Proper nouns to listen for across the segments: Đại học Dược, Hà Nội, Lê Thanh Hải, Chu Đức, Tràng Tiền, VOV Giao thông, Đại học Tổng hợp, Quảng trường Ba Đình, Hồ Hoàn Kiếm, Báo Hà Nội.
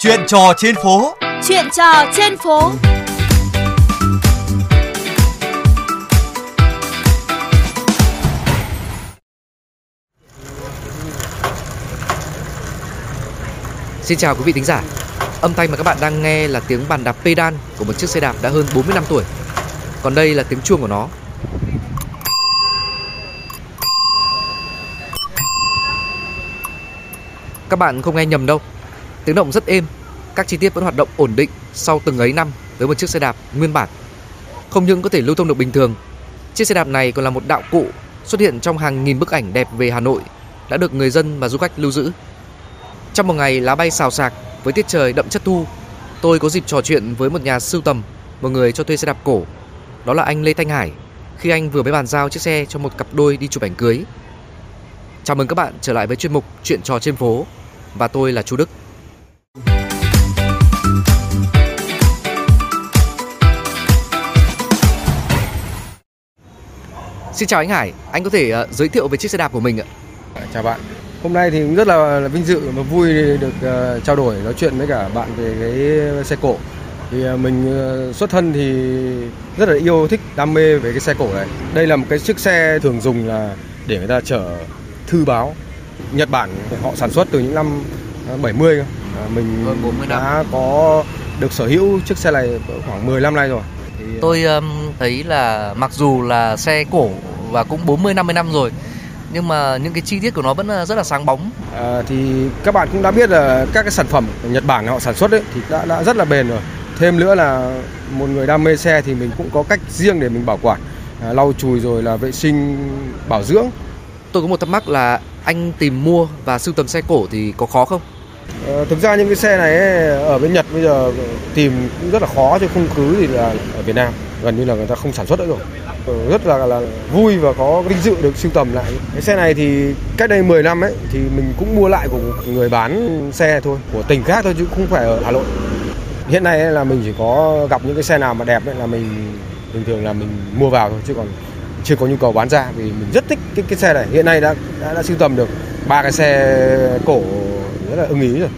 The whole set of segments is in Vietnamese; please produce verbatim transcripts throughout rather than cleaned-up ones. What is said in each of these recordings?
Chuyện trò trên phố. Chuyện trò trên phố. Xin chào quý vị thính giả. Âm thanh mà các bạn đang nghe là tiếng bàn đạp pedal của một chiếc xe đạp đã hơn bốn mươi năm tuổi. Còn đây là tiếng chuông của nó. Các bạn không nghe nhầm đâu. Tiếng động rất êm, các chi tiết vẫn hoạt động ổn định sau từng ấy năm với một chiếc xe đạp nguyên bản. Không những có thể lưu thông được bình thường, chiếc xe đạp này còn là một đạo cụ xuất hiện trong hàng nghìn bức ảnh đẹp về Hà Nội đã được người dân và du khách lưu giữ. Trong một ngày lá bay xào xạc với tiết trời đậm chất thu, tôi có dịp trò chuyện với một nhà sưu tầm, một người cho thuê xe đạp cổ. Đó là anh Lê Thanh Hải, khi anh vừa mới bàn giao chiếc xe cho một cặp đôi đi chụp ảnh cưới. Chào mừng các bạn trở lại với chuyên mục Chuyện trò trên phố. Và tôi là Chu Đức. Xin chào anh Hải, anh có thể uh, giới thiệu về chiếc xe đạp của mình ạ? Chào bạn, hôm nay thì cũng rất là vinh dự và vui được uh, trao đổi, nói chuyện với cả bạn về cái xe cổ. Thì uh, mình uh, xuất thân thì rất là yêu thích, đam mê về cái xe cổ này. Đây là một cái chiếc xe thường dùng là để người ta chở thư báo. Nhật Bản họ sản xuất từ những năm bảy mươi, mình đã có được sở hữu chiếc xe này khoảng mười năm nay rồi. Thì... Tôi um, thấy là mặc dù là xe cổ và cũng bốn mươi năm mươi năm rồi, nhưng mà những cái chi tiết của nó vẫn rất là sáng bóng. À, thì các bạn cũng đã biết là các cái sản phẩm Nhật Bản họ sản xuất ấy, thì đã, đã rất là bền rồi. Thêm nữa là một người đam mê xe thì mình cũng có cách riêng để mình bảo quản, à, lau chùi rồi là vệ sinh, bảo dưỡng. Tôi có một thắc mắc là anh tìm mua và sưu tầm xe cổ thì có khó không? Ờ, thực ra những cái xe này ấy, ở bên Nhật bây giờ tìm cũng rất là khó, chứ không cứ thì là ở Việt Nam gần như là người ta không sản xuất nữa rồi. Ờ, rất là, là vui và có vinh dự được sưu tầm lại. Cái xe này thì cách đây mười năm ấy thì mình cũng mua lại của người bán xe thôi, của tỉnh khác thôi chứ không phải ở Hà Nội. Hiện nay ấy là mình chỉ có gặp những cái xe nào mà đẹp ấy là mình bình thường là mình mua vào thôi, chứ còn chưa có nhu cầu bán ra, vì mình rất thích cái, cái xe này. Hiện nay đã đã, đã sưu tầm được ba cái xe cổ rất là ưng ý rồi.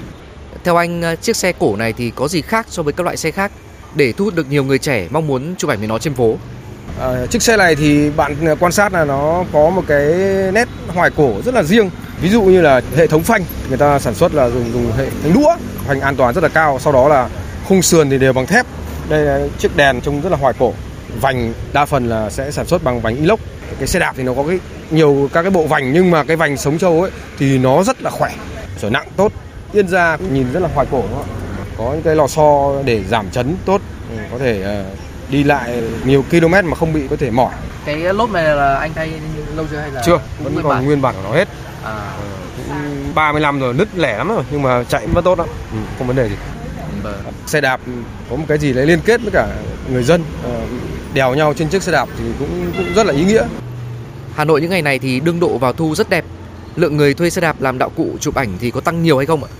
Theo anh, chiếc xe cổ này thì có gì khác so với các loại xe khác để thu hút được nhiều người trẻ mong muốn chụp ảnh với nó trên phố? À, chiếc xe này thì bạn quan sát là nó có một cái nét hoài cổ rất là riêng. Ví dụ như là hệ thống phanh, người ta sản xuất là dùng dùng hệ phanh đũa, phanh an toàn rất là cao. Sau đó là khung sườn thì đều bằng thép. Đây là chiếc đèn trông rất là hoài cổ. Vành đa phần là sẽ sản xuất bằng vành inox. Cái xe đạp thì nó có cái nhiều các cái bộ vành, nhưng mà cái vành sống trâu ấy thì nó rất là khỏe, trở nặng tốt, yên ra nhìn rất là hoài cổ. Có những cái lò xo để giảm chấn tốt, có thể đi lại nhiều km mà không bị có thể mỏi. Cái lốp này là anh thay lâu chưa hay là chưa? Vẫn nguyên còn bản. Nguyên bản của nó hết à. ba mươi năm rồi, nứt lẻ lắm rồi nhưng mà chạy vẫn tốt lắm, ừ, không vấn đề gì. Bờ. Xe đạp có một cái gì đấy liên kết với cả người dân, đèo nhau trên chiếc xe đạp thì cũng, cũng rất là ý nghĩa. Hà Nội những ngày này thì đương độ vào thu rất đẹp. Lượng người thuê xe đạp làm đạo cụ chụp ảnh thì có tăng nhiều hay không ạ?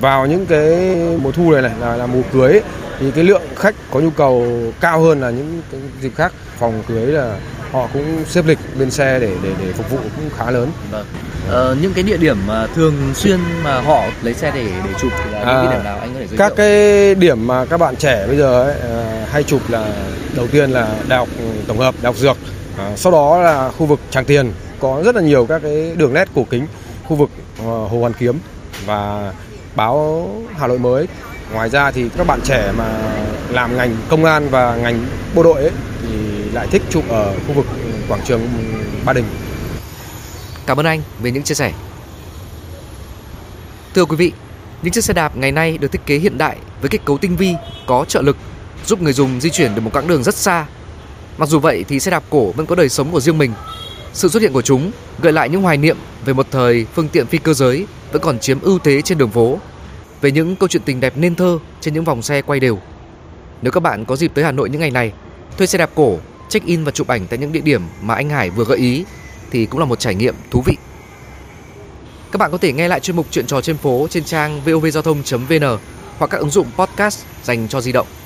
Vào những cái mùa thu này, này là, là mùa cưới ấy, thì cái lượng khách có nhu cầu cao hơn là những cái dịp khác. Phòng cưới là họ cũng xếp lịch bên xe để, để, để phục vụ cũng khá lớn. Vâng. Ờ, những cái địa điểm mà thường xuyên mà họ lấy xe để, để chụp thì là những à, cái điểm nào anh có thể giới các thiệu? Cái điểm mà các bạn trẻ bây giờ ấy, à, hay chụp là đầu tiên là Đại học Tổng hợp, Đại học Dược, à, sau đó là khu vực Tràng Tiền, có rất là nhiều các cái đường nét cổ kính, khu vực à, Hồ Hoàn Kiếm và báo Hà Nội mới. Ngoài ra thì các bạn trẻ mà làm ngành công an và ngành bộ đội ấy, thì lại thích chụp ở khu vực Quảng trường Ba Đình. Cảm ơn anh về những chia sẻ. Thưa quý vị, những chiếc xe đạp ngày nay được thiết kế hiện đại với kết cấu tinh vi, có trợ lực, giúp người dùng di chuyển được một quãng đường rất xa. Mặc dù vậy thì xe đạp cổ vẫn có đời sống của riêng mình. Sự xuất hiện của chúng gợi lại những hoài niệm về một thời phương tiện phi cơ giới vẫn còn chiếm ưu thế trên đường phố, về những câu chuyện tình đẹp nên thơ trên những vòng xe quay đều. Nếu các bạn có dịp tới Hà Nội những ngày này, thuê xe đạp cổ, check-in và chụp ảnh tại những địa điểm mà anh Hải vừa gợi ý thì cũng là một trải nghiệm thú vị. Các bạn có thể nghe lại chuyên mục Chuyện trò trên phố trên trang vovgiaothong chấm vn hoặc các ứng dụng podcast dành cho di động.